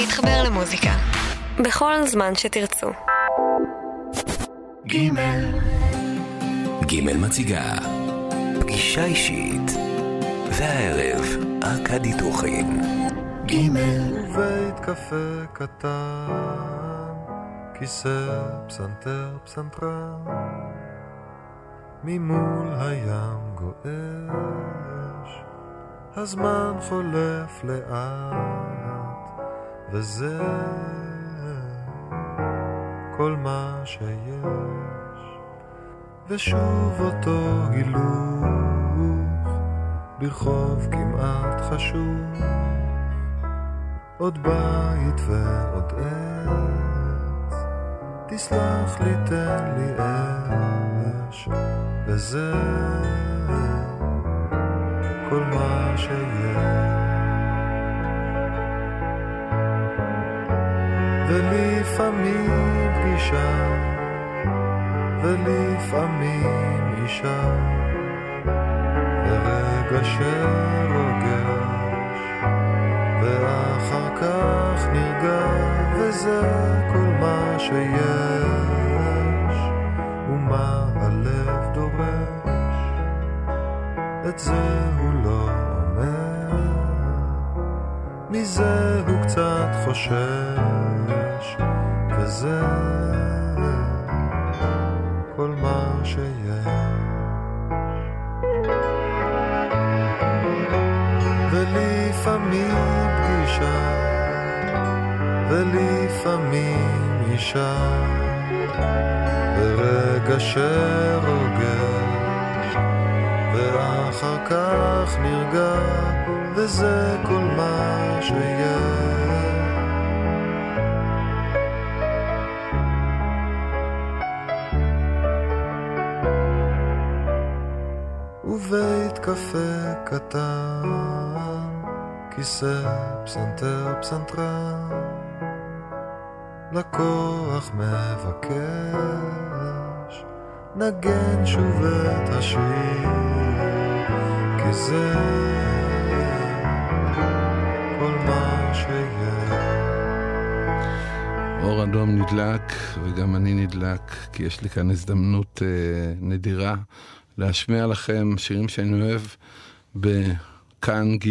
להתחבר למוזיקה בכל זמן שתרצו. ג' מציגה פגישה אישית, והערב ארכדי דוכין. ג' בית קפה קטן, כיסא פסנתר פסנתרן, ממול הים גועש, הזמן חולף לאט, וזה כל מה שיש. ושוב אותו הילוך ברחוב כמעט חשוך, עוד בית ועוד עץ, תסלח לי, תן לי אש, וזה כל מה שיש. ולפעמים פגישה, ולפעמים אישה, ורגע שרוגש, ואחר כך נרגע, וזה כל מה שיש, ומה הלב דורש, את זה הוא לא אומר, מזה הוא קצת חושב. וזה כל מה שיש. ולפעמים פגישה, ולפעמים אישה, ורגע שרוגש, ואחר כך נרגע, וזה כל מה שיש. ובית קפה קטן, כיסא פסנתר פסנתרן, לקוח מבקש, נגן שוב את השיר, כי זה כל מה שיהיה. אור אדום נדלק וגם אני נדלק, כי יש לי כאן הזדמנות נדירה להשמיע לכם שירים שאני אוהב בכאן ג'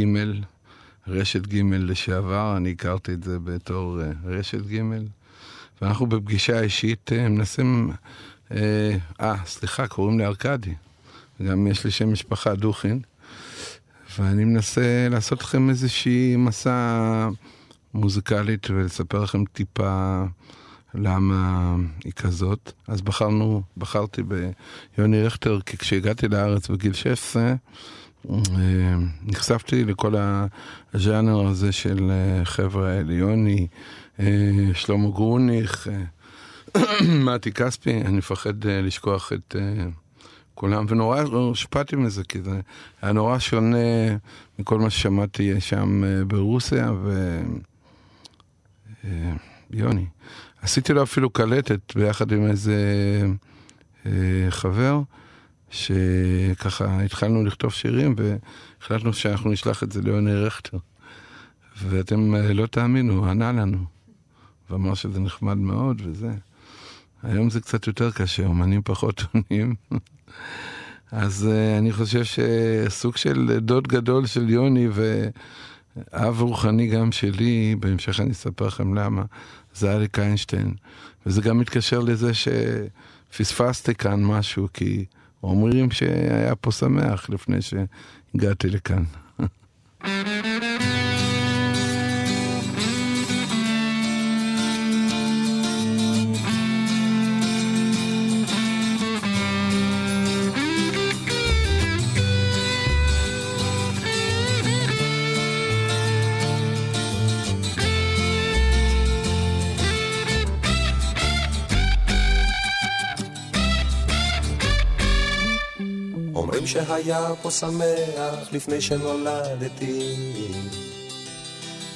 רשת ג' לשעבר, אני הכרתי את זה בתור רשת ג', ואנחנו בפגישה אישית מנסים, קוראים לי ארכדי, גם יש לי שם משפחה דוכין, ואני מנסה לעשות לכם איזושהי מסע מוזיקלית ולספר לכם טיפה למה היא כזאת. אז בחרתי ביוני רכטר, כי כשהגעתי לארץ בגיל 16, נחשפתי לכל הז'אנר הזה של חבר'ה האלה, יוני, שלמה גרוניך, מתי כספי, אני מפחד לשכוח את כולם, ונורא השפעתי מזה, כי זה היה נורא שונה מכל מה ששמעתי שם ברוסיה, יוני. עשיתי לו אפילו קלטת ביחד עם איזה חבר, שככה התחלנו לכתוב שירים, והחלטנו שאנחנו נשלח את זה ליוני רכטר. ואתם לא תאמינו, ענה לנו. ואמר שזה נחמד מאוד וזה. היום זה קצת יותר קשה, אומנים פחות עונים. אז אני חושב שסוג של דוד גדול של יוני אב רוחני גם שלי, בהמשך אני אספר לכם למה, זה אריק איינשטיין. וזה גם מתקשר לזה שפספסתי כאן משהו, כי אומרים שהיה פה שמח לפני שהגעתי לכאן. שהיה פה שמח לפני שנולדתי,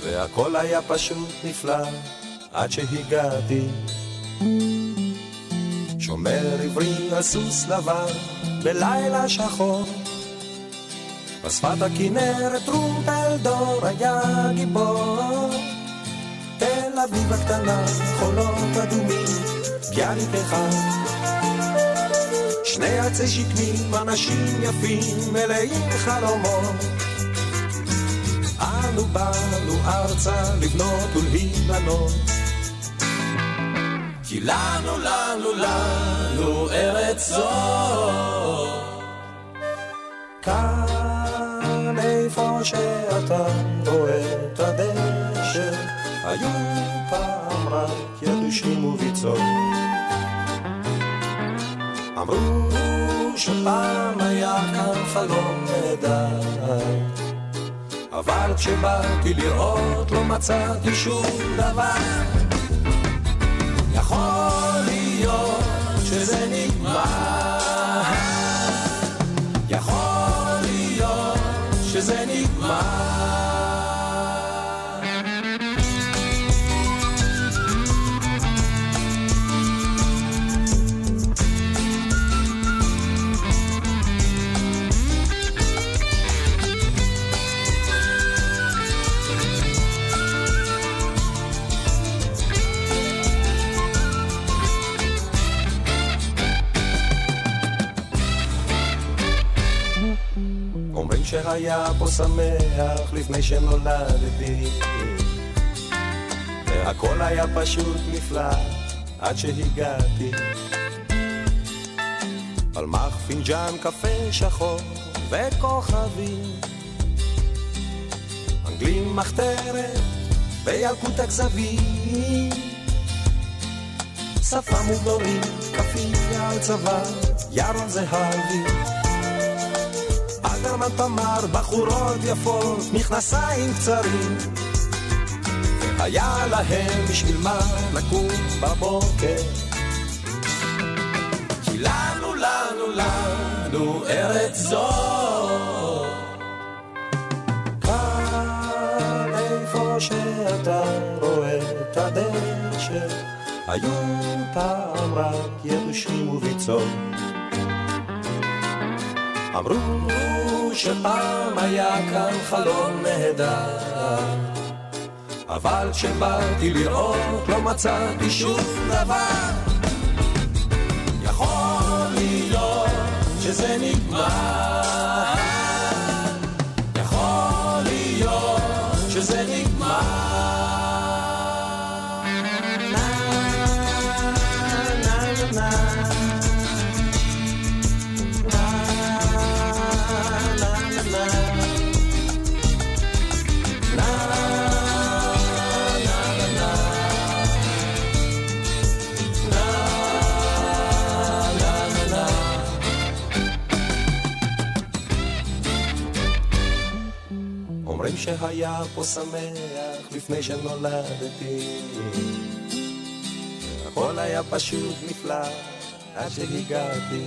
והכל היה פשוט נפלא עד שהגעתי. שומר עברי על סוס לבן בלילה שחור, בשפת הכנרת טרומפלדור היה גיבור. אביב הקטנה, חולות אדומים, ביאליק אחד. שני עצי שקמים, אנשים יפים, מלאים חלומות. אנו באנו ארצה לבנות ולהיבנות. כי לנו, לנו, לנו ארץ זו. כאן איפה שאתה רואה את הדשא, היו פעם רק ידושים וביצות. אמרו שפעם היה כאן חלום נהדר, אבל כשבאתי לראות לא מצאתי שום דבר. יכול להיות שזה נגמר, יכול להיות שזה נגמר. שהיה פה שמח לפני שנולדתי, והכל היה פשוט נפלא עד שהגעתי. פלמח, פינג'אן, קפה שחור וכוכבים, אנגלים, מחתרת וילקוט הכזבים, שפה מוגלורית, כפייה על צבא, ירון זהבי, אגרמן תמר, בחורות יפות, מכנסיים קצרים. היה להם בשביל מה לקום בבוקר. כי לנו, לנו, לנו ארץ זו. כאן איפה שאתה רואה את הדשא, היו פעם רק ידושים וביצות. אמרו שפעם היה כאן חלום נהדר, אבל כשבאתי לראות לא מצאתי שום דבר. יכול להיות שזה נגמר, יכול להיות שזה נגמר. שהיה פה שמח לפני שנולדתי, הכל היה פשוט נפלא עד שהגעתי.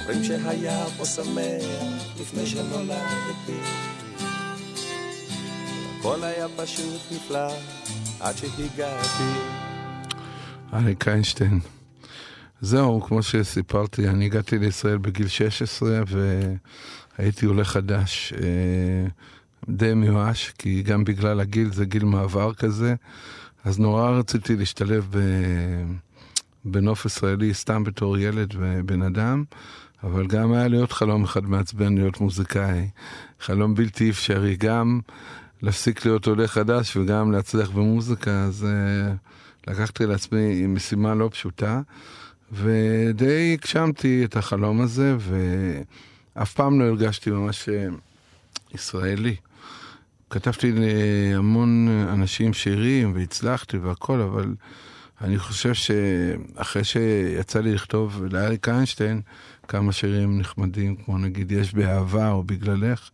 אומרים שהיה פה שמח לפני שנולדתי, הכל היה פשוט נפלא עד שהגעתי. אריק איינשטיין. זהו, כמו שסיפרתי, אני הגעתי לישראל בגיל 16 הייתי עולה חדש, די מיואש, כי גם בגלל הגיל, זה גיל מעבר כזה, אז נורא רציתי להשתלב בנוף ישראלי, סתם בתור ילד ובן אדם, אבל גם היה להיות חלום אחד מעצבן, להיות מוזיקאי, חלום בלתי אפשרי, גם להפסיק להיות עולה חדש וגם להצליח במוזיקה, אז לקחתי לעצמי משימה לא פשוטה, ודי הגשמתי את החלום הזה, אף פעם לא הרגשתי ממש ישראלי. כתבתי להמון אנשים שירים והצלחתי והכל, אבל אני חושב שאחרי שיצא לי לכתוב לאריק איינשטיין כמה שירים נחמדים, כמו נגיד יש באהבה או בגללך,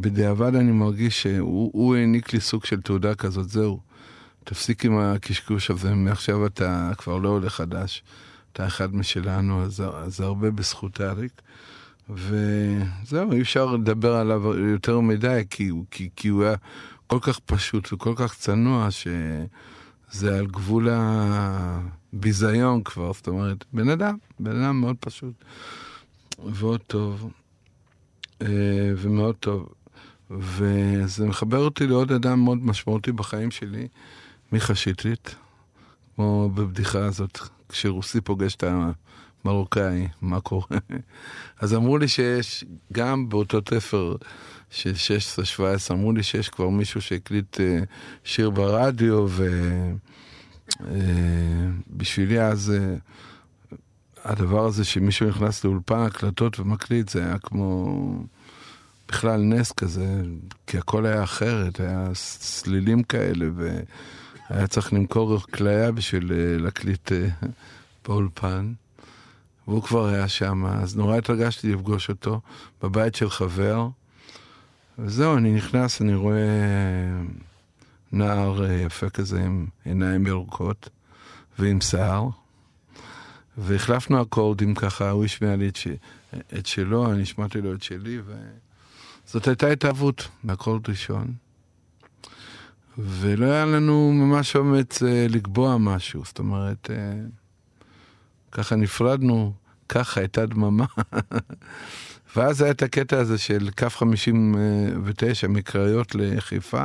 בדיעבד אני מרגיש שהוא העניק לי סוג של תעודה כזאת, זהו, תפסיק עם הקשקוש הזה, מעכשיו אתה כבר לא עולה חדש. אתה אחד משלנו, אז הרבה בזכות אריק, וזהו, אי אפשר לדבר עליו יותר מדי, כי הוא היה כל כך פשוט וכל כך צנוע, שזה על גבול הביזיון כבר, זאת אומרת, בן אדם מאוד פשוט, ועוד טוב, ומאוד טוב, וזה מחבר אותי לעוד אדם מאוד משמעותי בחיים שלי, מיכה שטרית, כמו בבדיחה הזאת, כשרוסי פוגש את המרוקאי, מה קורה? אז אמרו לי שיש, גם באותו תפר של 16-17, אמרו לי שיש כבר מישהו שהקליט שיר ברדיו, ובשבילי אז הדבר הזה שמישהו נכנס לאולפן, הקלטות ומקליט, זה היה כמו בכלל נס כזה, כי הכל היה אחרת, היה סלילים כאלה, והיה צריך למכור קליה בשביל להקליט באולפן, והוא כבר היה שם, אז נורא התרגשתי לפגוש אותו בבית של חבר, וזהו, אני נכנס, אני רואה נער יפה כזה עם עיניים ירוקות ועם שיער, והחלפנו אקורדים ככה, הוא ישמע לי את שלו, אני שמעתי לו את שלי, וזאת הייתה התאהבות, באקורד ראשון. ולא היה לנו ממש אומץ לקבוע משהו, זאת אומרת, ככה נפרדנו, ככה הייתה דממה. ואז היה את הקטע הזה של כף 59 מקריות לחיפה,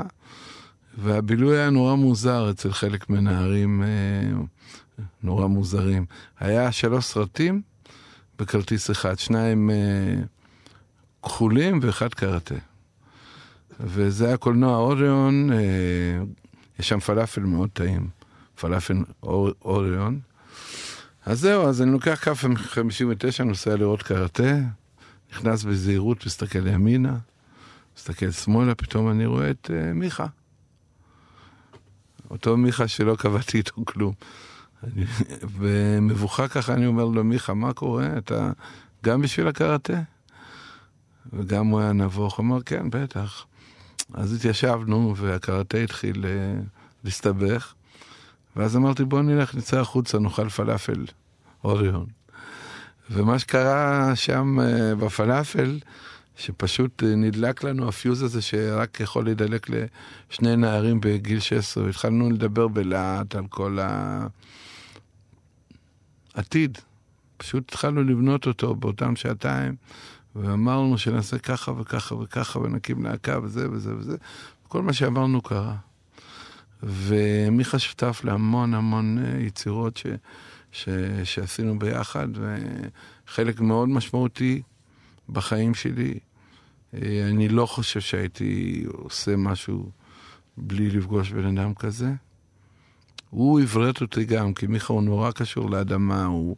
והבילוי היה נורא מוזר אצל חלק מנערים, נורא מוזרים. היה 3 סרטים בכרטיס אחד, 2 כחולים ואחד קראטה. וזה היה קולנוע אוריון, יש שם פלאפל מאוד טעים, פלאפל אוריון. אז זהו, אז אני לוקח כף 59, נוסע לראות קראטה, נכנס בזהירות, מסתכל ימינה, מסתכל שמאלה, פתאום אני רואה את מיכה. אותו מיכה שלא קבעתי איתו כלום. ומבוכה ככה אני אומר לו, מיכה, מה קורה? אתה גם בשביל הקראטה? וגם הוא היה נבוך. הוא אומר, כן, בטח. אז התיישבנו, והקראטה התחיל להסתבך. ואז אמרתי, בוא נלך, נצא החוצה, נאכל פלאפל, אוריון. ומה שקרה שם בפלאפל, שפשוט נדלק לנו הפיוז הזה שרק יכול להידלק ל2 נערים בגיל 16, והתחלנו לדבר בלעט על כל העתיד. פשוט התחלנו לבנות אותו באותם שעתיים, ואמרנו שנעשה ככה וככה וככה, ונקים להקה וזה וזה וזה. כל מה שאמרנו קרה. ומיכה שותף להמון המון יצירות שעשינו ביחד, וחלק מאוד משמעותי בחיים שלי. אני לא חושב שהייתי עושה משהו בלי לפגוש בן אדם כזה. הוא הברט אותי גם, כי מיכה הוא נורא קשור לאדמה, הוא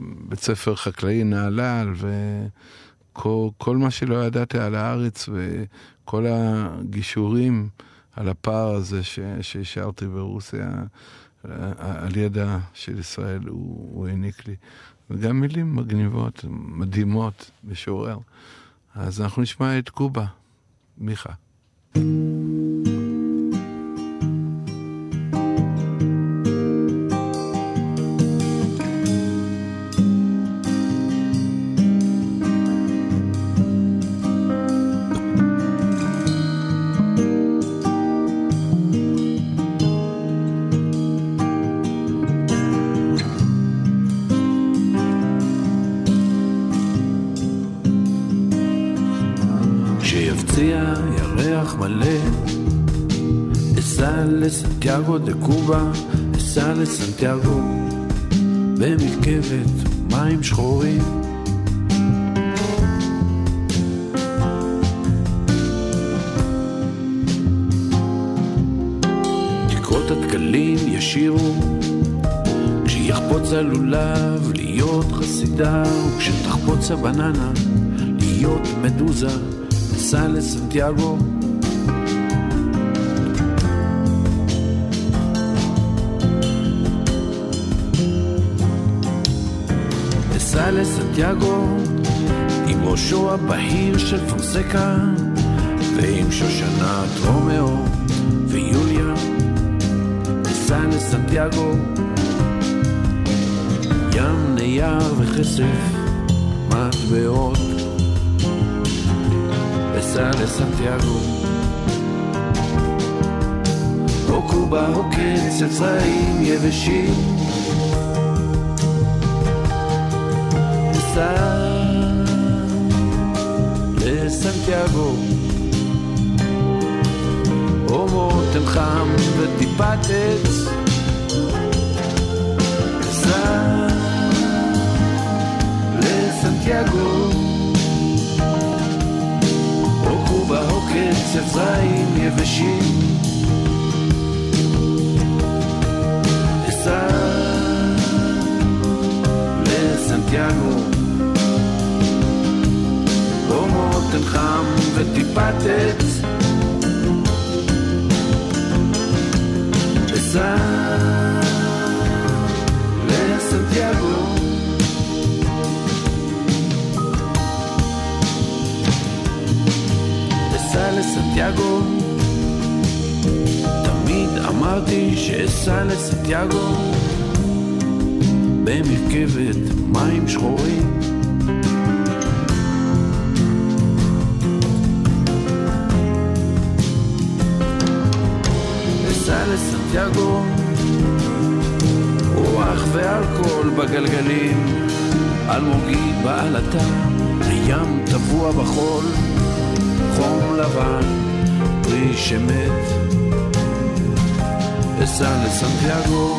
בית ספר חקלאי נעלל, וכל מה שלא ידעתי על הארץ, וכל הגישורים על הפער הזה שהשארתי ברוסיה, על ידע של ישראל, הוא העניק לי. וגם מילים מגניבות, מדהימות, משורר. אז אנחנו נשמע את קובה, מיכה. סנטיאגו דה קובה, אסע לסנטיאגו במרכבת מים שחורים. תקרות התקלים ישירו כשיחפוץ הלולב להיות חסידה, וכשתחפוץ הבננה להיות מדוזה. אסע לסנטיאגו. סע לסנטיאגו עם ראשו הבהיר של פונסקה ועם שושנת רומאו ויוליה. סע לסנטיאגו, ים נייר וכסף מטבעות. סע לסנטיאגו, או קובה או קץ צבעים יבשים. לסנטיאגו חלומות הם חם וטיפת עץ עזר לסנטיאגו או קובה או קצת זרעים יבשים עזר לסנטיאגו תן חם וטיפת עץ בסן לסנטיאגו בסן לסנטיאגו תמיד אמרתי שאסע לסנטיאגו במרכבת מים שחורים לסנטיאגו רוח ואלכוהול בגלגלים אלמוגי בעלתה ים טבוע בחול חום לבן פרי שמת אסע לסנטיאגו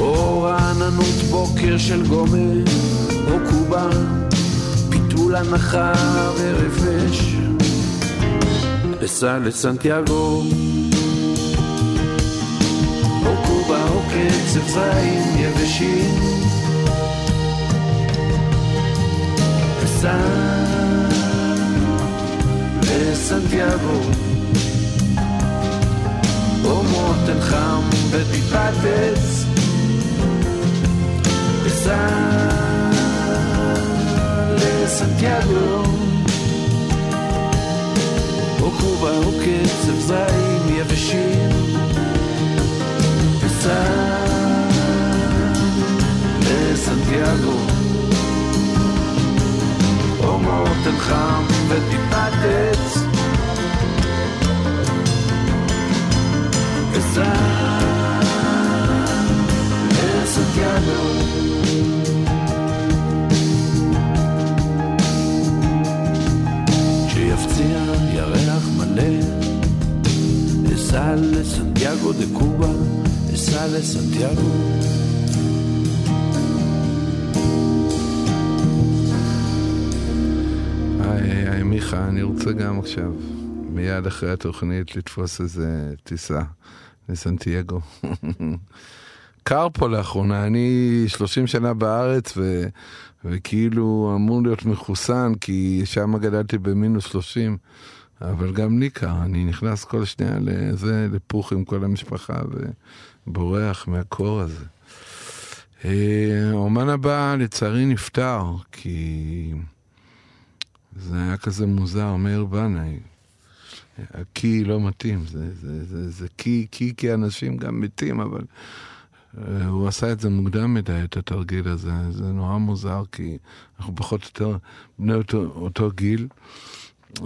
או רעננות בוקר של גומר או קובה פיתול הנחה ורפש אסע לסנטיאגו או קובה או קצף זין יבשים אסע לסנטיאגו או מותן חם וטיפת עץ אסע לסנטיאגו קובה או קצף זיים יבשים אסע לסנטיאגו או מותן חם וטיפת עץ אסע לסנטיאגו יפציע ירח מלא אסע לסנטיאגו דה קובה אסע לסנטיאגו היי מיכה, אני רוצה גם עכשיו מיד אחרי התוכנית לתפוס איזה טיסה לסנטיאגו. קר פה לאחרונה, אני 30 שנה בארץ וכאילו אמור להיות מחוסן, כי שם גדלתי במינוס 30, אבל גם לי קר, אני נכנס כל שנייה לפוך עם כל המשפחה ובורח מהקור הזה. אומן הבא לצערי נפטר, כי זה היה כזה מוזר, מאיר בנאי. הכי לא מתאים, זה כי אנשים גם מתים, אבל... הוא עשה את זה מוקדם מדי, את התרגיל הזה. זה נורא מוזר, כי אנחנו פחות יותר בני אותו גיל,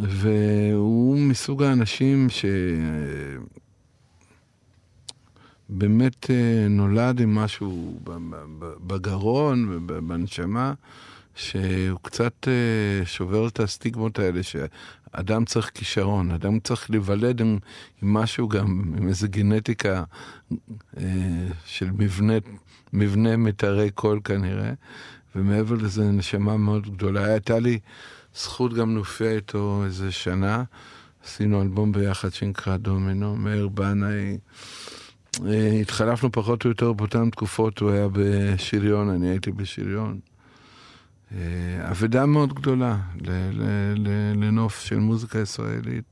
והוא מסוג האנשים שבאמת נולד עם משהו בגרון ובנשמה, שהוא קצת שובר את הסטיגמות האלה, שאדם צריך כישרון, אדם צריך להיוולד עם משהו גם, עם איזו גנטיקה של מבנה מתארי כל כנראה, ומעבר לזה נשמה מאוד גדולה. הייתה לי זכות גם להופיע איתו איזה שנה, עשינו אלבום ביחד שנקרא דומינו, מאיר בנאי, התחלפנו פחות או יותר באותן תקופות, הוא היה בשריון, אני הייתי בשריון, עבודה מאוד גדולה לנוף של מוזיקה ישראלית,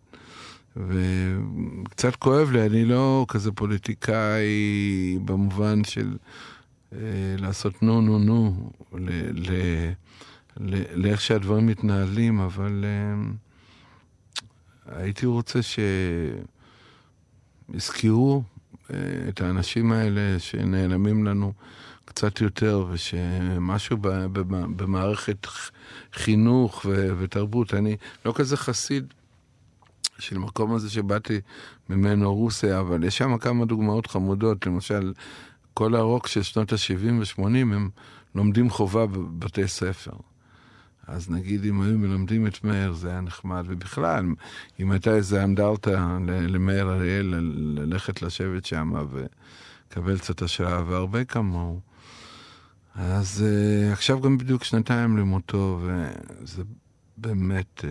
וקצת כואב לי, אני לא כזה פוליטיקאי במובן של לעשות נו נו נו לאיך שהדברים מתנהלים, אבל הייתי רוצה שיזכרו את האנשים האלה שנעלמים לנו קצת יותר, ושמשהו במערכת חינוך ותרבות. אני לא כזה חסיד של מקום הזה שבאתי ממנו, רוסיה, אבל יש שם כמה דוגמאות חמודות. למשל, כל הרוק של שנות ה-70 ו-80 הם לומדים חובה בבתי ספר. אז נגיד אם היו מלמדים את מאיר זה היה נחמד, ובכלל אם הייתה איזה אנדרטה למאיר אריאל ללכת לשבת שם וקבל קצת השראה והרבה כמוהו. אז עכשיו גם בדיוק 2 למותו, וזה באמת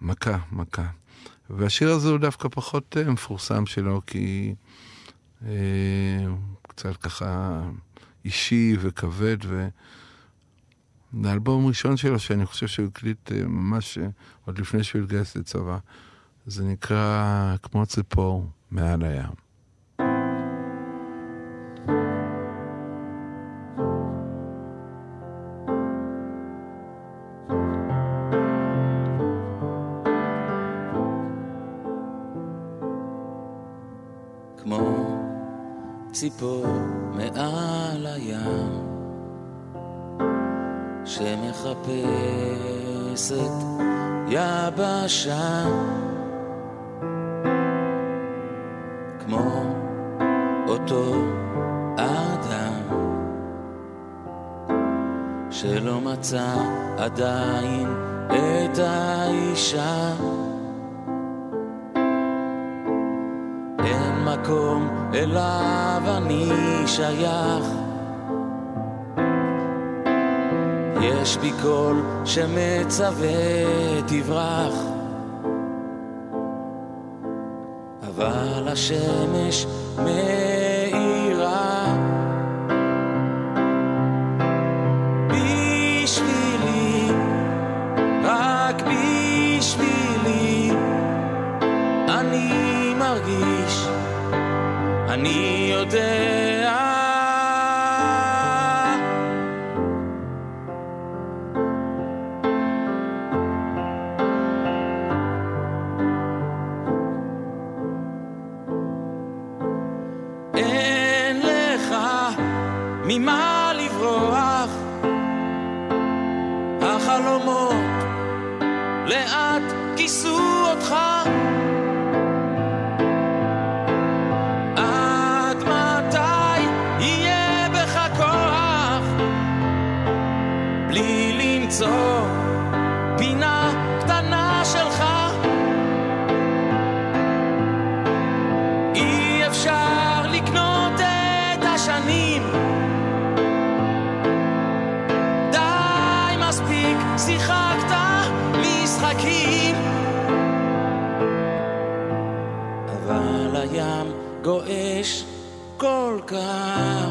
מכה. והשיר הזה הוא דווקא פחות מפורסם שלו, כי קצת ככה אישי וכבד, והאלבום ראשון שלו שאני חושב שהוא הקליט ממש עוד לפני שהוא התגייס לצבא, זה נקרא כמו ציפור מעל הים. ציפור מעל הים שמחפשת יבשה, כמו אותו אדם שלא מצא עדיין את האישה. אין מקום אליו אני שייך, יש בי קול שמצווה תברח, אבל השמש מאירה בשבילי, רק בשבילי. אני מרגיש, אני יודע, אין לך ממה לברוח, החלומות לאט כיסו אותך, זו פינה קטנה שלך, אי אפשר לקנות את השנים, די מספיק שיחקת משחקים, אבל הים גועש כל כך.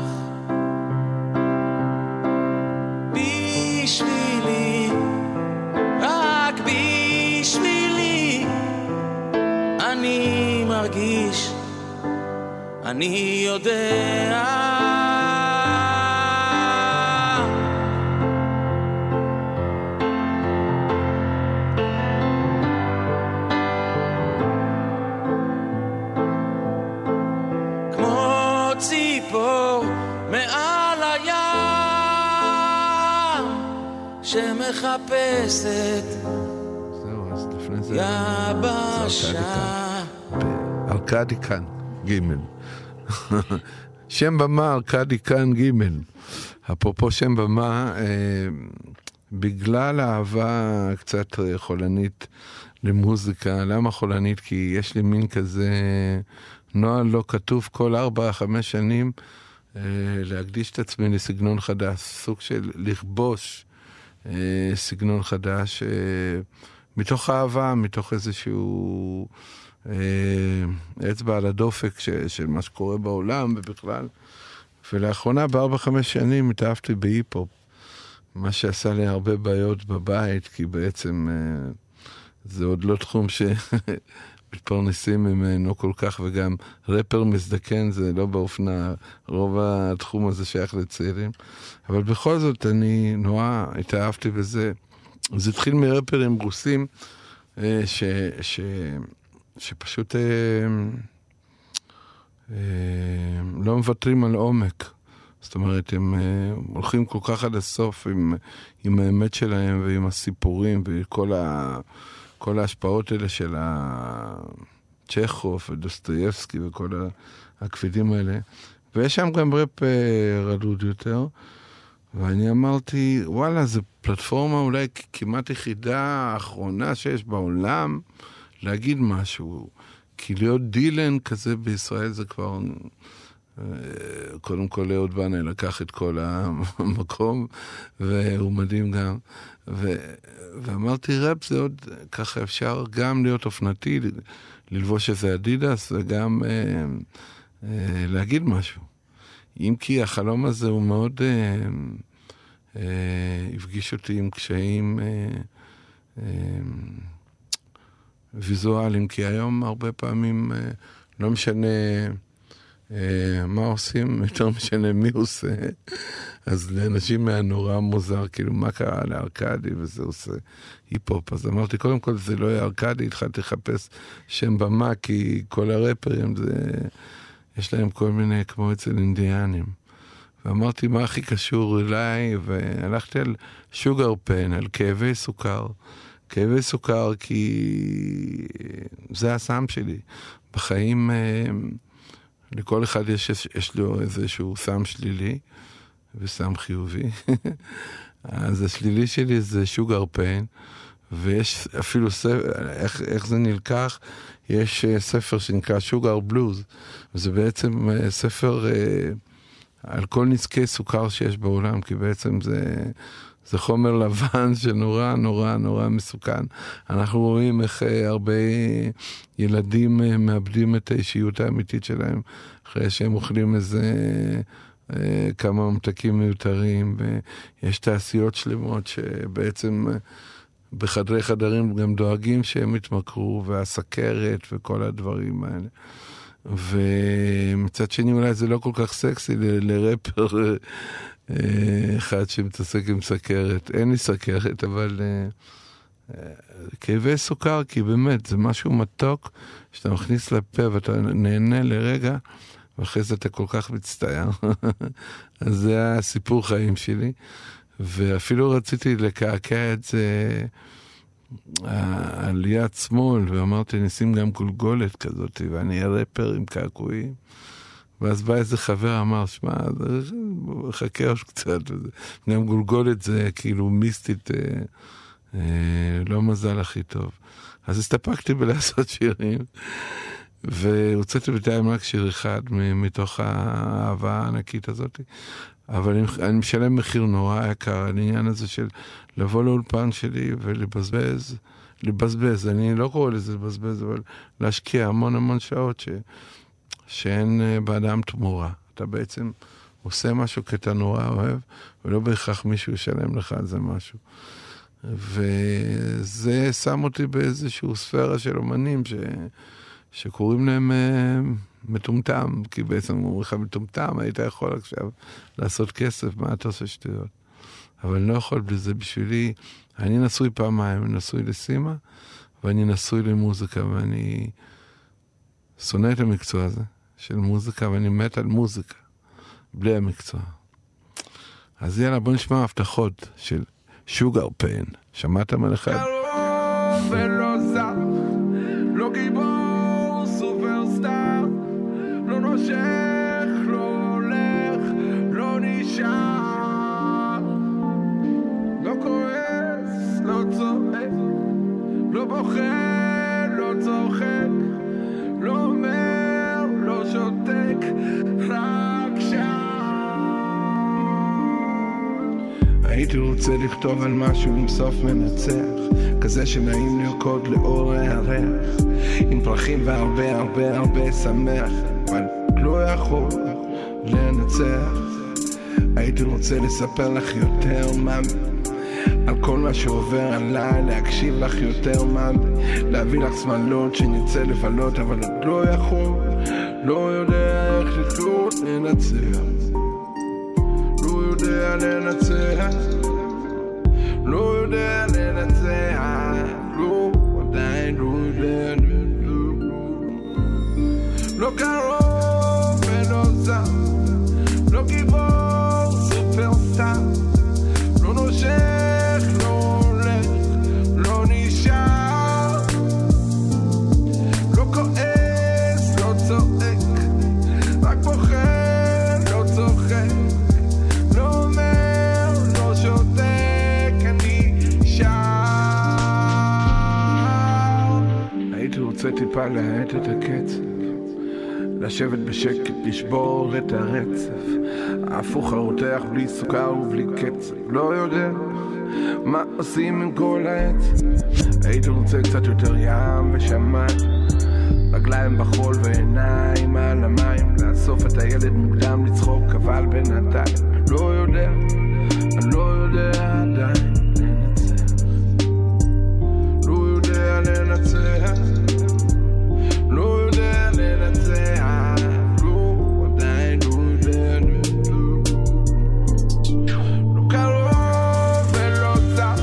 אני מרגיש, אני יודע, כמו ציפור מעל הים שמחפשת יבשה. ארכדי כאן גימל. שם במה ארכדי כאן גימל. אפרופו שם במה, בגלל האהבה קצת חולנית למוזיקה. למה חולנית? כי יש לי מין כזה נוהל לא כתוב כל 4-5 שנים להקדיש את עצמי לסגנון חדש, סוג של לכבוש סגנון חדש מתוך אהבה, מתוך איזשהו אצבע על הדופק של מה שקורה בעולם ובכלל. ולאחרונה 4-5 שנים התאהבתי בהיפ-הופ, מה שעשה לי הרבה בעיות בבית, כי בעצם זה עוד לא תחום שמתפרנסים ממנו כל כך, וגם רפר מזדקן זה לא באופנה, רוב התחום הזה שייך לצעירים, אבל בכל זאת אני נורא התאהבתי בזה. זה התחיל מרפרים רוסים שפשוט לא מוותרים על עומק. זאת אומרת, הם הולכים כל כך עד הסוף עם האמת שלהם ועם הסיפורים וכל ההשפעות האלה של צ'כוב ודוסטויבסקי וכל הכבדים האלה. ויש שם גם רפ רדוד יותר, ואני אמרתי, וואלה, זו פלטפורמה אולי כמעט יחידה האחרונה שיש בעולם להגיד משהו, כי להיות דילן כזה בישראל זה כבר... קודם כל אהוד בנאי לקח את כל המקום, והוא מדהים גם, ואמרתי ראפ זה עוד, ככה אפשר גם להיות אופנתי, ללבוש איזה אדידס, וגם להגיד משהו. אם כי החלום הזה הוא מאוד הפגיש אותי עם קשיים ויזואליים, כי היום הרבה פעמים לא משנה מה עושים, יותר משנה מי עושה. אז לאנשים מהנורא מוזר, כאילו מה קרה לארקדי, וזה עושה היפ-הופ. אז אמרתי, קודם כל זה לא יהיה ארקדי, התחלתי לחפש שם במה, כי כל הרפרים זה... יש להם כל מיני, כמו אצל אינדיאנים. ואמרתי, מה הכי קשור אליי? והלכתי על שוגר פיין, על כאבי סוכר. כאבי סוכר, כי זה הסם שלי. בחיים... לכל אחד יש לו איזשהו סם שלילי וסם חיובי. אז השלילי שלי זה שוגר פיין, ויש אפילו ספר, איך זה נלקח, יש ספר שנקרא שוגר בלוז, וזה בעצם ספר על כל נזקי סוכר שיש בעולם, כי בעצם זה חומר לבן שנורא נורא נורא מסוכן. אנחנו רואים איך הרבה ילדים מאבדים את האישיות האמיתית שלהם, אחרי שהם אוכלים איזה כמה ממתקים מיותרים, ויש תעשיות שלמות שבעצם בחדרי חדרים גם דואגים שהם יתמכרו, והסכרת וכל הדברים האלה. ומצד שני אולי זה לא כל כך סקסי לרפר אחד שמתעסק עם סכרת. אין לי סכרת, אבל כאבי סוכר, כי באמת זה משהו מתוק שאתה מכניס לפה ואתה נהנה לרגע, ואחרי זה אתה כל כך מצטער. אז זה הסיפור חיים שלי, ואפילו רציתי לקעקע את זה על יד שמאל, ואמרתי נשים גם גולגולת כזאת, ואני הרפר עם קעקועים. ואז בא איזה חבר, אמר, שמע, חכה עוד קצת. גם גולגולת זה כאילו מיסטית, לא מזל הכי טוב. אז הסתפקתי בלעשות שירים, והוצאתי בינתיים רק שיר אחד מתוך האהבה הענקית הזאת. אבל אני משלם מחיר נורא יקר, העניין הזה של לבוא לאולפן שלי ולבזבז, אני לא קורא לזה לבזבז, אבל להשקיע המון המון שעות שאין באדם תמורה. אתה בעצם עושה משהו כי אתה נורא אוהב, ולא בהכרח מישהו ישלם לך על זה משהו. וזה שם אותי באיזשהו ספירה של אומנים שקוראים להם מטומטם, כי בעצם אומרים לך מטומטם, היית יכול עכשיו לעשות כסף, מה אתה עושה שטויות? אבל אני לא יכול בלי זה בשבילי. אני נשוי פעמיים, אני נשוי לסימה, ואני נשוי למוזיקה, ואני שונא את המקצוע הזה של מוזיקה, ואני מת על מוזיקה, בלי המקצוע. אז יאללה, בוא נשמע הבטחות של שוגר פיין. שמעת מלאכה? קרוב ולא זר, לא גיבור, סופרסטאר, לא נושך, לא הולך, לא נשאר, לא כועס, לא צועק, לא בוחר, לא צוחק, לא אומר, לא שותק, רק שם. הייתי רוצה לכתוב על משהו עם סוף מנצח, כזה שנעים לרקוד לאור הירח, עם פרחים והרבה הרבה הרבה שמח, אבל לא יכול לנצח. הייתי רוצה לספר לך יותר מה... על כל מה שעובר עליי, להקשיב לך יותר מה, להביא לך שמלות שנצא לבלות, אבל עוד לא יכול, לא יודע איך לתלות לנצח, לא יודע לנצח, לא יודע לנצח, לא, עדיין לא יודע לנצח. לא קרוב ולא זר, לא גיבור סופרסטאר, לא נושא, רק בוחר, לא צוחק, לא אומר, רוצה טיפה להאט את הקצב, לשבת בשקט, לשבור את הרצף, הפוך הרותח בלי סוכר ובלי קצב. לא יודע מה עושים עם כל העץ. היית רוצה קצת יותר ים ושמיים, רגליים בחול ועיניים על המים, לאסוף את הילד מוקדם לצחוק, אבל בינתיים לא יודע, אני לא יודע עדיין לנצח, לא יודע לנצח, לא יודע לנצח, לא עדיין לא יודע, לא קרוב ולא צע,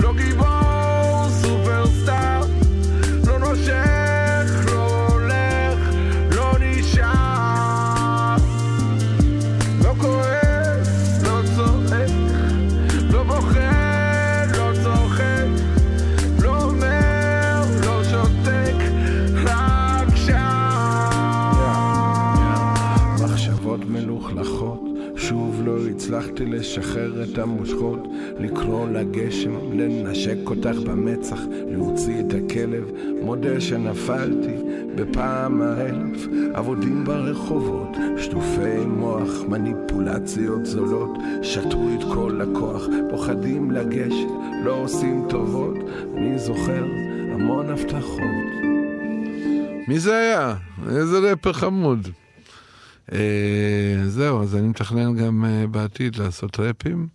לא גיבור סופרסטאר, לא נושא הצלחתי לשחרר את המושכות, לקרוא לגשם, לנשק אותך במצח, להוציא את הכלב, מודה שנפלתי בפעם האלף. עבודים ברחובות, שטופי מוח, מניפולציות זולות, שטרו את כל הכוח, פוחדים לגשם, לא עושים טובות. אני זוכר המון הבטחות. מי זה היה? איזה רפר חמוד. זהו, אז אני מתכנן גם בעתיד לעשות רפים.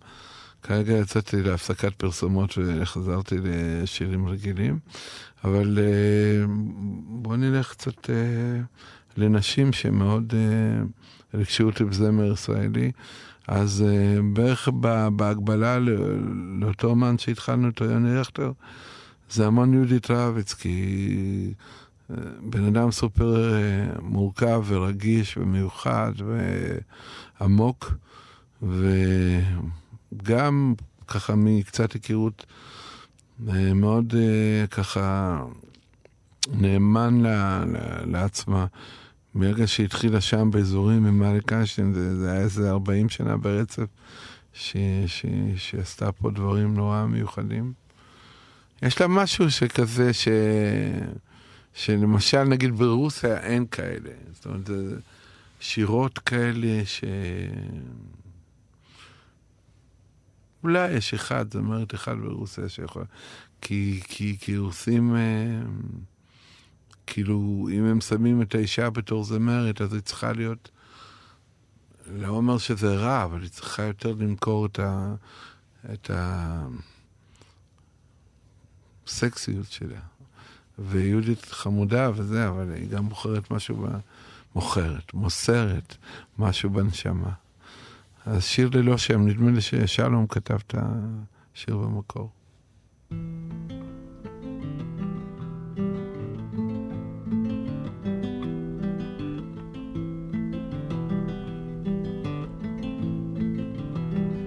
כרגע יצאתי להפסקת פרסומות וחזרתי לשירים רגילים, אבל בוא נלך קצת לנשים שמאוד רגשו אותי בזמר ישראלי. אז בערך בהגבלה לאותו אומן שהתחלנו אותו, יוני רכטר, זה המון יהודית רביץ, כי בן אדם סופר מורכב ורגיש ומיוחד ועמוק, וגם ככה מקצת היכרות מאוד ככה נאמן לעצמה. מרגע שהתחילה שם באזורים עם אריק איינשטיין, זה היה איזה 40 שנה ברצף שעשתה פה דברים נורא מיוחדים. יש לה משהו שכזה שלמשל נגיד ברוסיה אין כאלה, זאת אומרת שירות כאלה אולי יש אחד, זאת אומרת אחד ברוסיה שיכול, כי רוסים כאילו אם הם שמים את האישה בתור זמרת, אז היא צריכה להיות, לא אומר שזה רע, אבל היא צריכה יותר למכור את הסקסיות שלה, ויהודית חמודה וזה, אבל היא גם מוכרת משהו, מוסרת משהו בנשמה. אז שיר ללא שם, נדמה לי ששלום כתב את השיר במקור.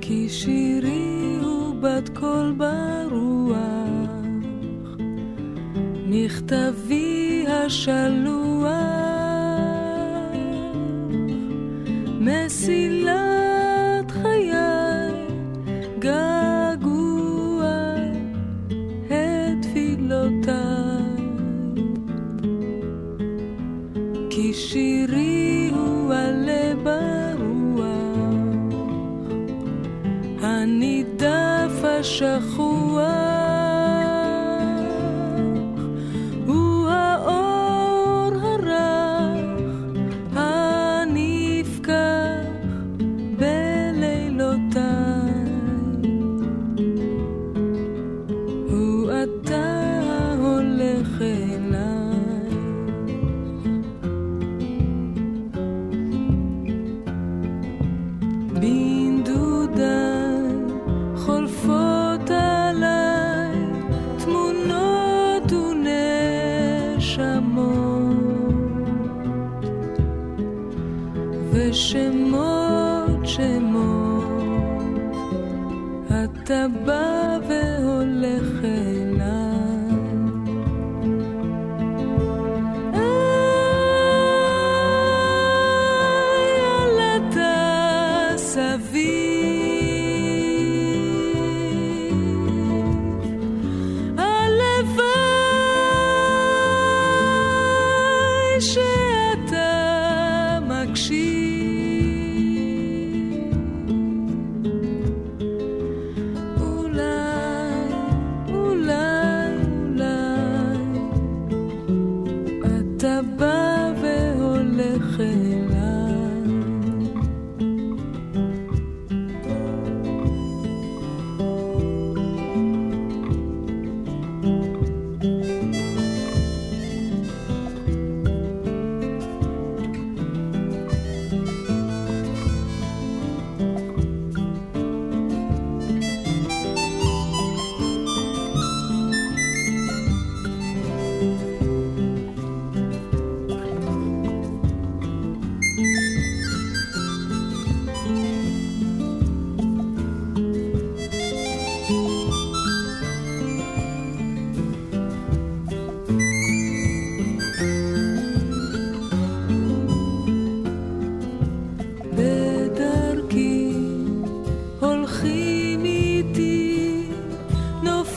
כי שירי הוא בת קול ברוח, נכתבי השלוח, מסילת חיי, געגוע את תפילותיי, כי שירי הוא עלה ברוח, הנידף השכוח, bin dudan khulfota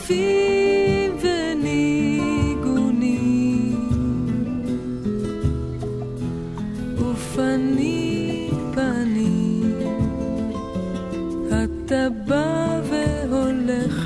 יופים וניגונים ופנים פנים אתה בא והולך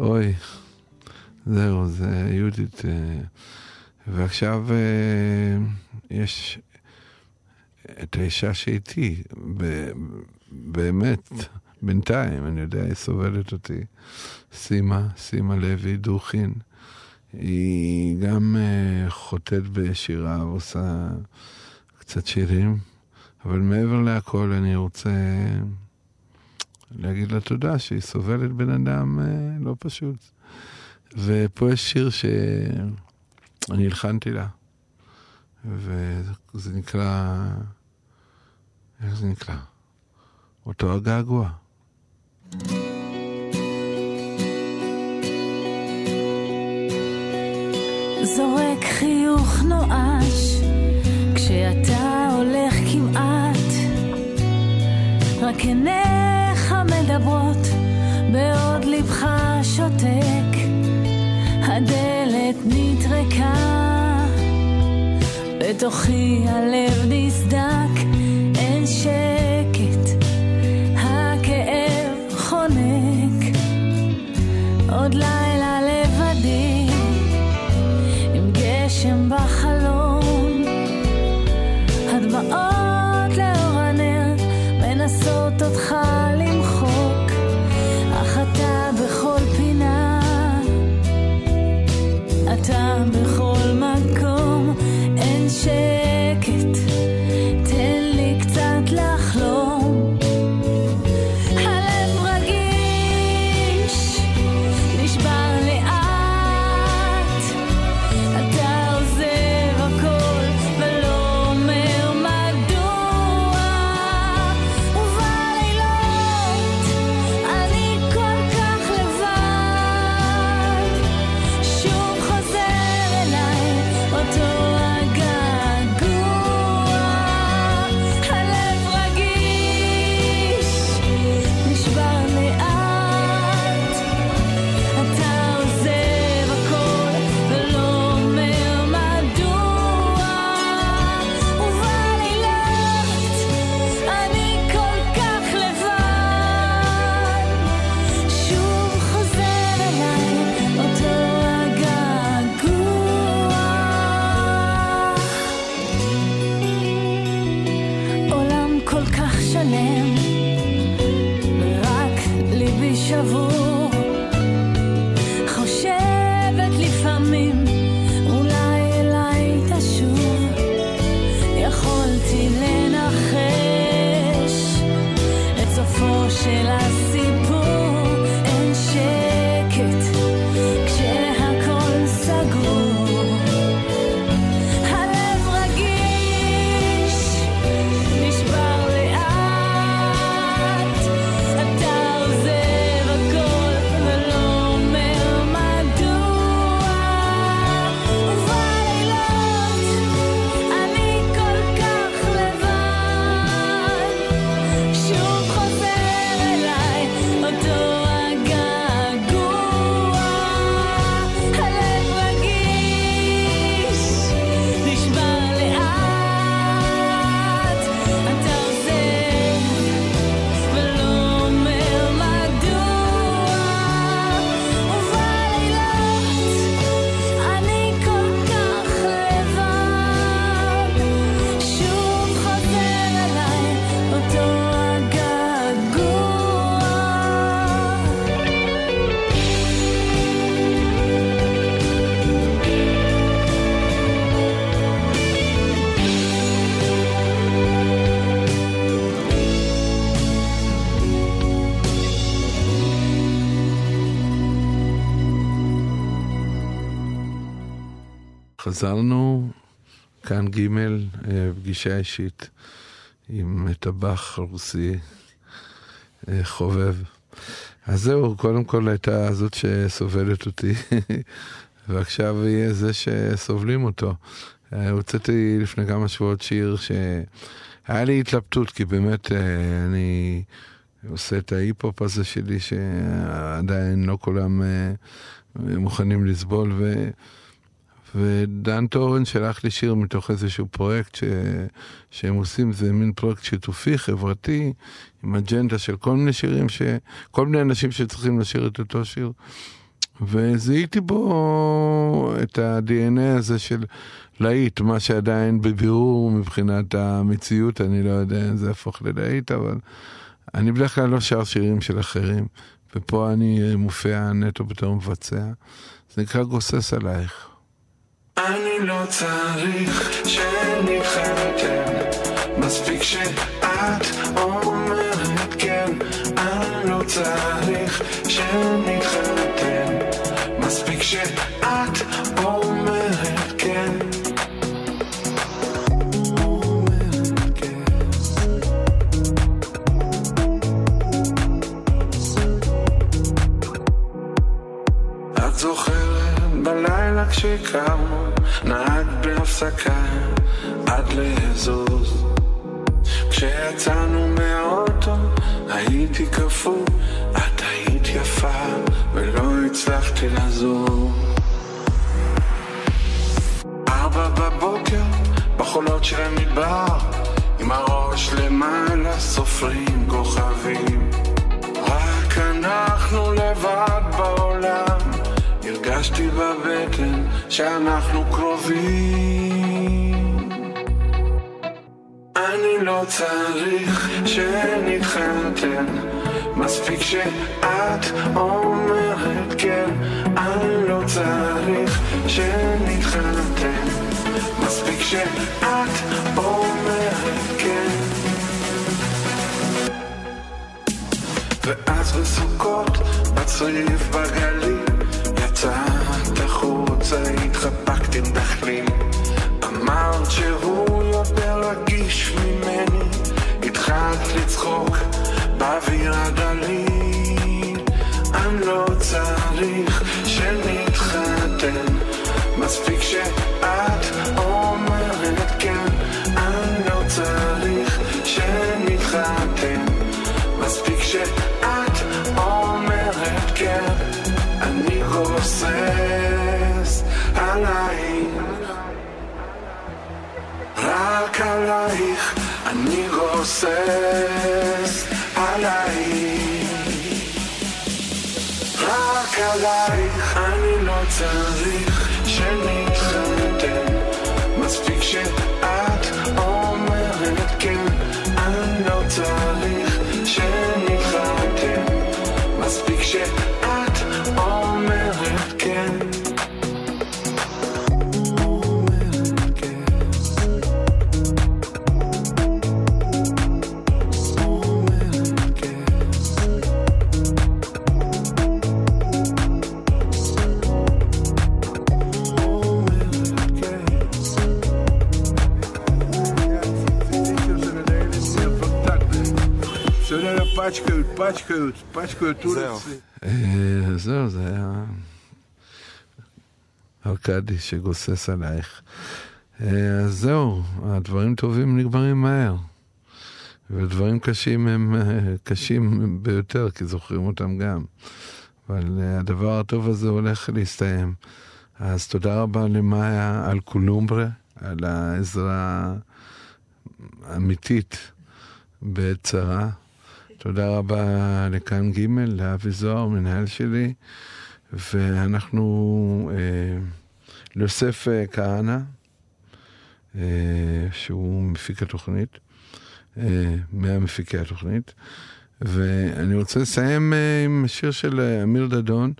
אוי, זהו, זה יהודית. ועכשיו יש את האישה שאיתי, באמת, בינתיים, אני יודע, היא סובלת אותי, סימה לוי דוכין. היא גם חוטאת בשירה, עושה קצת שירים, אבל מעבר להכל אני רוצה להגיד לה תודה שהיא סובלת בן אדם לא פשוט. ופה יש שיר שאני הלחנתי לה, וזה נקרא, איך זה נקרא? אותו הגעגוע. זורק חיוך נואש כשאתה הולך כמעט רק הנה מדברות בעוד לבך שותק הדלת נטרקה בתוכי הלב נסדק אין שקט הכאב חונק עוד לילה לבדי עם גשם בחלום הדמעות לאור הנר מנסות אותך בכל מקום אין שקט תן לי חזרנו, כאן ג' פגישה אישית עם טבח רוסי חובב. אז זהו, קודם כל הייתה זאת שסובלת אותי, ועכשיו היא זה שסובלים אותו. הוצאתי לפני כמה שבועות שיר שהיה לי התלבטות, כי באמת אני עושה את ההיפ-הופ הזה שלי שעדיין לא כולם מוכנים לסבול, ודן תורן שלח לי שיר מתוך איזשהו פרויקט שהם עושים, זה מין פרויקט שיתופי, חברתי, עם אג'נדה של כל מיני שירים, כל מיני אנשים שצריכים לשיר את אותו שיר, וזיהיתי בו את ה-DNA הזה של להיט, מה שעדיין בבירור מבחינת המציאות, אני לא יודע אם זה הפוך ללהיט, אבל אני בדרך כלל לא שר שירים של אחרים, ופה אני מופיע נטו בתור מבצע, זה נקרא גוסס עלייך. אני לא צריך שנלחם יותר, מספיק שאת אומרת כן. אני לא צריך שנלחם יותר, מספיק שאת אומרת כן. את זוכרת בלילה כשקרנו, נהג בלי הפסקה עד להזוז. כשיצאנו מהאוטו הייתי כפו, את היית יפה ולא הצלחתי לזוז. 4:00 בחולות של המדבר, עם הראש למעלה סופרים כוכבים. רק אנחנו לבד בעולם, הרגשתי בבטן שאנחנו קרובים. אני לא צריך שנתחתן, מספיק שאת אומרת כן. אני לא צריך שנתחתן, מספיק שאת אומרת כן. ואז בסוכות בצריף בגלים, יצאת החוצה, התחבקת עם דחלים. אמרת שהוא יותר רגיש ממני, התחלת לצחוק באוויר הדליל. אני לא צריך שנתחתן, מספיק שאת אומרת כן. אני לא צריך שנתחתן, מספיק שאת אומרת כן. אני גוסס עלייך, רק עלייך. אני גוסס עלייך, רק עלייך. אני לא צריך שנתחתן, מספיק שאת אומרת כן. אני לא צריך שנתחתן, מספיק שאת אומרת כן. אומרת כן, אומרת כן. שאלה פאצ'קאות, פאצ'קאות, פאצ'קאות אולצי. זהו, זה היה ארקדי שגוסס עלייך. אז זהו, הדברים טובים נגמרים מהר, ודברים קשים הם קשים ביותר, כי זוכרים אותם גם, אבל הדבר הטוב הזה הולך להסתיים. אז תודה רבה למאיה על קולומברה, על העזרה האמיתית בצרה. תודה רבה לכאן ג', לאבי זוהר, מנהל שלי, ואנחנו ליוסף כהנה, שהוא מפיק התוכנית, מהמפיקי התוכנית, ואני רוצה לסיים עם השיר של אמיר דדון.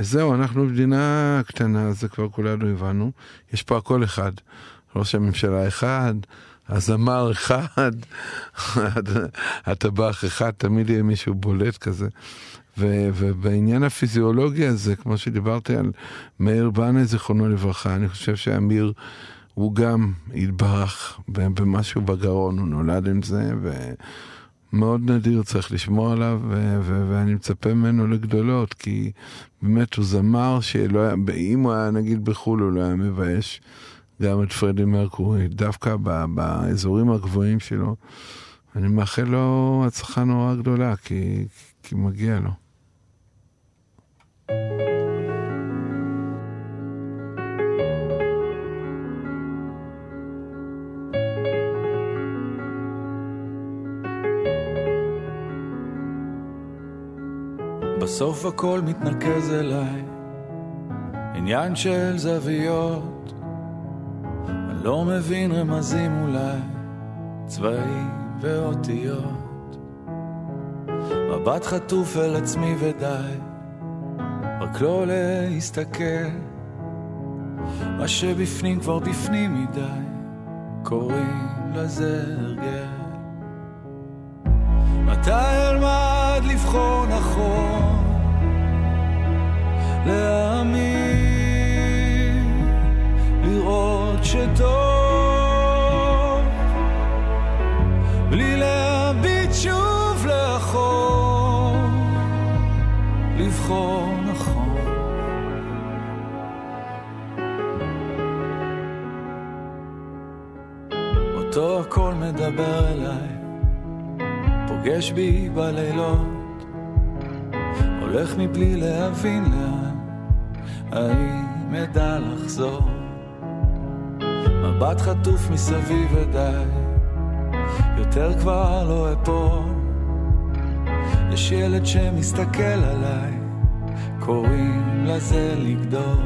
זהו, אנחנו במדינה קטנה, זה כבר כולנו הבנו, יש פה הכל אחד, ראש הממשלה אחד, הזמר אחד, הטבח אחד, תמיד יהיה מישהו בולט כזה, ובעניין הפיזיולוגיה הזה, כמו שדיברתי על מאיר בנאי, זיכרונו לברכה, אני חושב שאמיר הוא גם התברך במשהו בגרון, הוא נולד עם זה, ומאוד נדיר צריך לשמוע עליו, ואני מצפה ממנו לגדולות, כי באמת הוא זמר, אם הוא היה נגיד בחול, הוא לא היה מבאש, גם את פרדי מרקורי, דווקא באזורים הגבוהים שלו, אני מאחל לו הצלחה נורא גדולה, כי מגיע לו. בסוף הכל מתנקז אליי, עניין של זוויות, אני לא מבין רמזים אולי, צבעים ואותיות, מבט חטוף אל עצמי ודי, רק לא להסתכל, מה שבפנים כבר בפנים מדי, קוראים לזה הרגל. מתי אלמד לבחור נכון, להאמין, לראות שטוב, בלי להביט שוב לאחור, לבחור נכון. אותו הכל מדבר אליי, פוגש בי בלילות, הולך מבלי להבין לאן, האם ידע לחזור, מבט חטוף מסביב ודי, יותר כבר לא אפול, יש ילד שמסתכל עליי, קוראים לזה לגדול.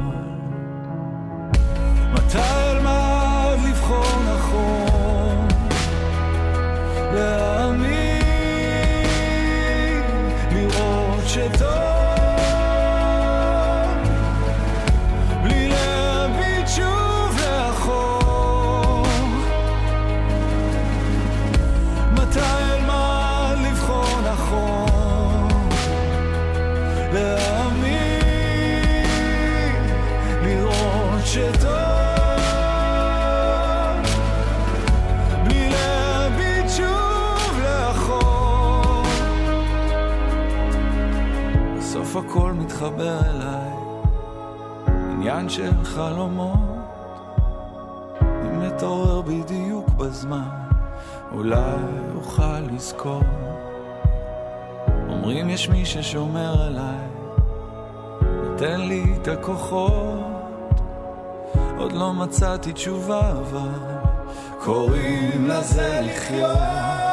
מתי אלמד לבחור נכון, להאמין, לראות שטוב, בלי להביט שוב לאחור, מתי אלמד לבחור נכון, להאמין, לראות שטוב, הכל מתחבר אליי, עניין של חלומות, אני מתעורר בדיוק בזמן, אולי אוכל לזכור, אומרים יש מי ששומר עליי, נותן לי את הכוחות, עוד לא מצאתי תשובה אבל, קוראים לזה לחיות.